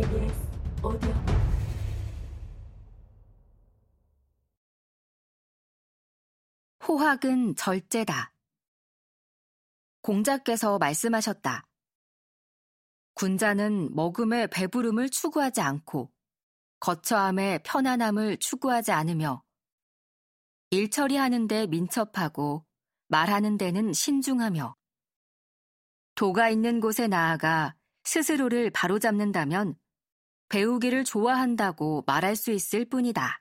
KBS 오디오 호학은 절제다. 공자께서 말씀하셨다. 군자는 먹음의 배부름을 추구하지 않고 거처함의 편안함을 추구하지 않으며 일 처리하는 데 민첩하고 말하는 데는 신중하며 도가 있는 곳에 나아가 스스로를 바로잡는다면 배우기를 좋아한다고 말할 수 있을 뿐이다.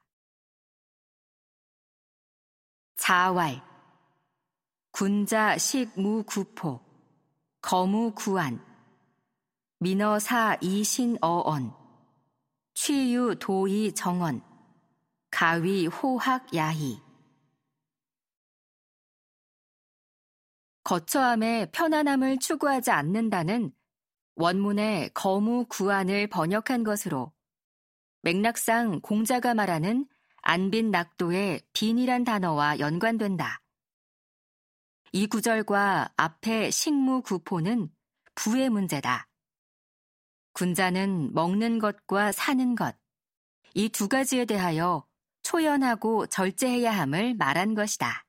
자왈, 군자 식무구포, 거무구안, 민어사 이신어언, 취유 도이 정언, 가위 호학 야히. 거처함에 편안함을 추구하지 않는다는 원문의 거무구안을 번역한 것으로 맥락상 공자가 말하는 안빈낙도의 빈이란 단어와 연관된다. 이 구절과 앞의 식무구포는 부의 문제다. 군자는 먹는 것과 사는 것, 이 두 가지에 대하여 초연하고 절제해야 함을 말한 것이다.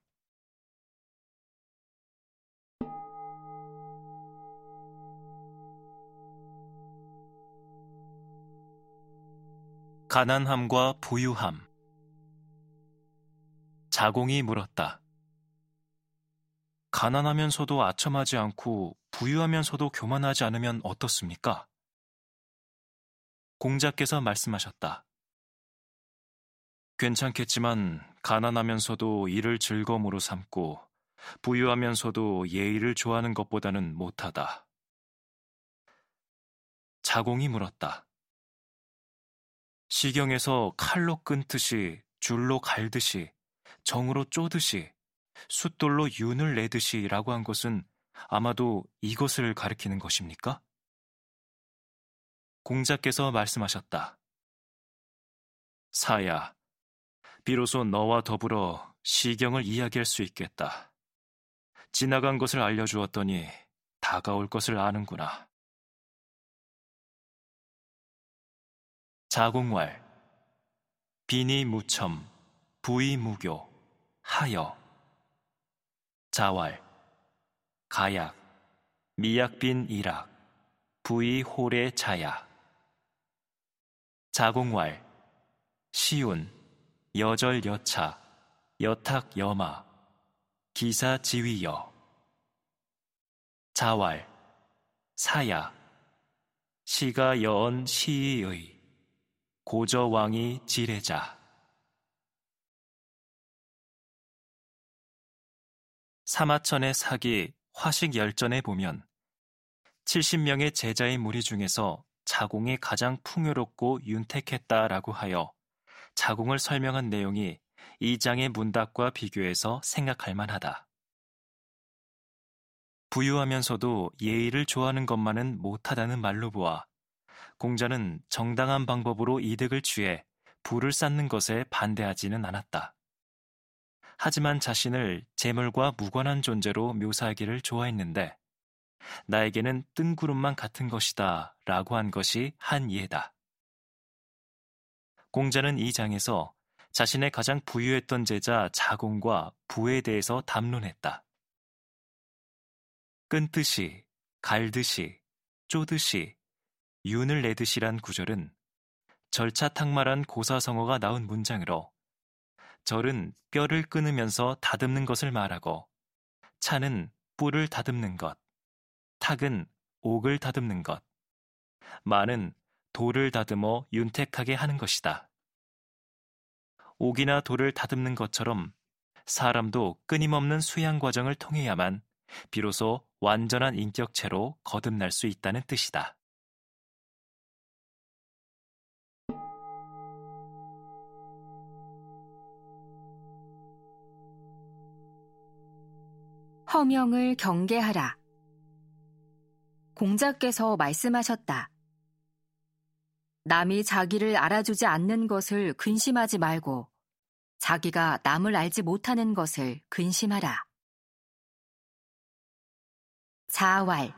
가난함과 부유함. 자공이 물었다. 가난하면서도 아첨하지 않고 부유하면서도 교만하지 않으면 어떻습니까? 공자께서 말씀하셨다. 괜찮겠지만 가난하면서도 이를 즐거움으로 삼고 부유하면서도 예의를 좋아하는 것보다는 못하다. 자공이 물었다. 시경에서 칼로 끊듯이, 줄로 갈듯이, 정으로 쪼듯이, 숫돌로 윤을 내듯이 라고 한 것은 아마도 이것을 가리키는 것입니까? 공자께서 말씀하셨다. 사야, 비로소 너와 더불어 시경을 이야기할 수 있겠다. 지나간 것을 알려주었더니 다가올 것을 아는구나. 자공왈, 빈이 무첨, 부이 무교, 하여. 자왈, 가약, 미약빈 이락, 부이 홀의 자야. 자공왈, 시운, 여절 여차, 여탁 여마, 기사 지위여. 자왈, 사야, 시가 여언 시의의, 고저왕이 지레자. 사마천의 사기 화식열전에 보면 70명의 제자의 무리 중에서 자공이 가장 풍요롭고 윤택했다라고 하여 자공을 설명한 내용이 이 장의 문답과 비교해서 생각할 만하다. 부유하면서도 예의를 좋아하는 것만은 못하다는 말로 보아 공자는 정당한 방법으로 이득을 취해 부를 쌓는 것에 반대하지는 않았다. 하지만 자신을 재물과 무관한 존재로 묘사하기를 좋아했는데 나에게는 뜬구름만 같은 것이다 라고 한 것이 한 예다. 공자는 이 장에서 자신의 가장 부유했던 제자 자공과 부에 대해서 담론했다. 끊듯이, 갈듯이, 쪼듯이, 윤을 내듯이란 구절은 절차탁말한 고사성어가 나온 문장으로 절은 뼈를 끊으면서 다듬는 것을 말하고 차는 뿔을 다듬는 것, 탁은 옥을 다듬는 것, 마는 돌을 다듬어 윤택하게 하는 것이다. 옥이나 돌을 다듬는 것처럼 사람도 끊임없는 수양 과정을 통해야만 비로소 완전한 인격체로 거듭날 수 있다는 뜻이다. 허명을 경계하라. 공자께서 말씀하셨다. 남이 자기를 알아주지 않는 것을 근심하지 말고 자기가 남을 알지 못하는 것을 근심하라. 자왈,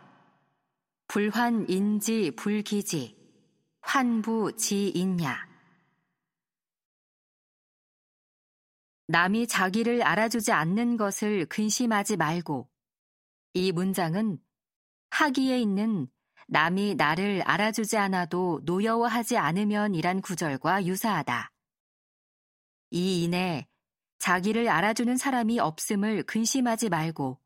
불환인지 불기지, 한부지인야. 남이 자기를 알아주지 않는 것을 근심하지 말고, 이 문장은 학의에 있는 남이 나를 알아주지 않아도 노여워하지 않으면 이란 구절과 유사하다. 이인에 자기를 알아주는 사람이 없음을 근심하지 말고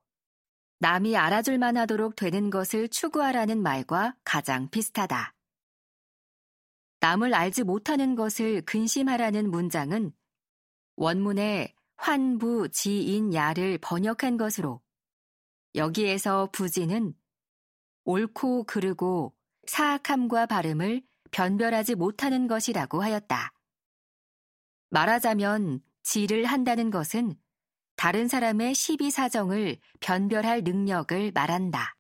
남이 알아줄 만하도록 되는 것을 추구하라는 말과 가장 비슷하다. 남을 알지 못하는 것을 근심하라는 문장은 원문에 환부지인야를 번역한 것으로, 여기에서 부지는 옳고 그르고 사악함과 발음을 변별하지 못하는 것이라고 하였다. 말하자면 지를 한다는 것은 다른 사람의 시비사정을 변별할 능력을 말한다.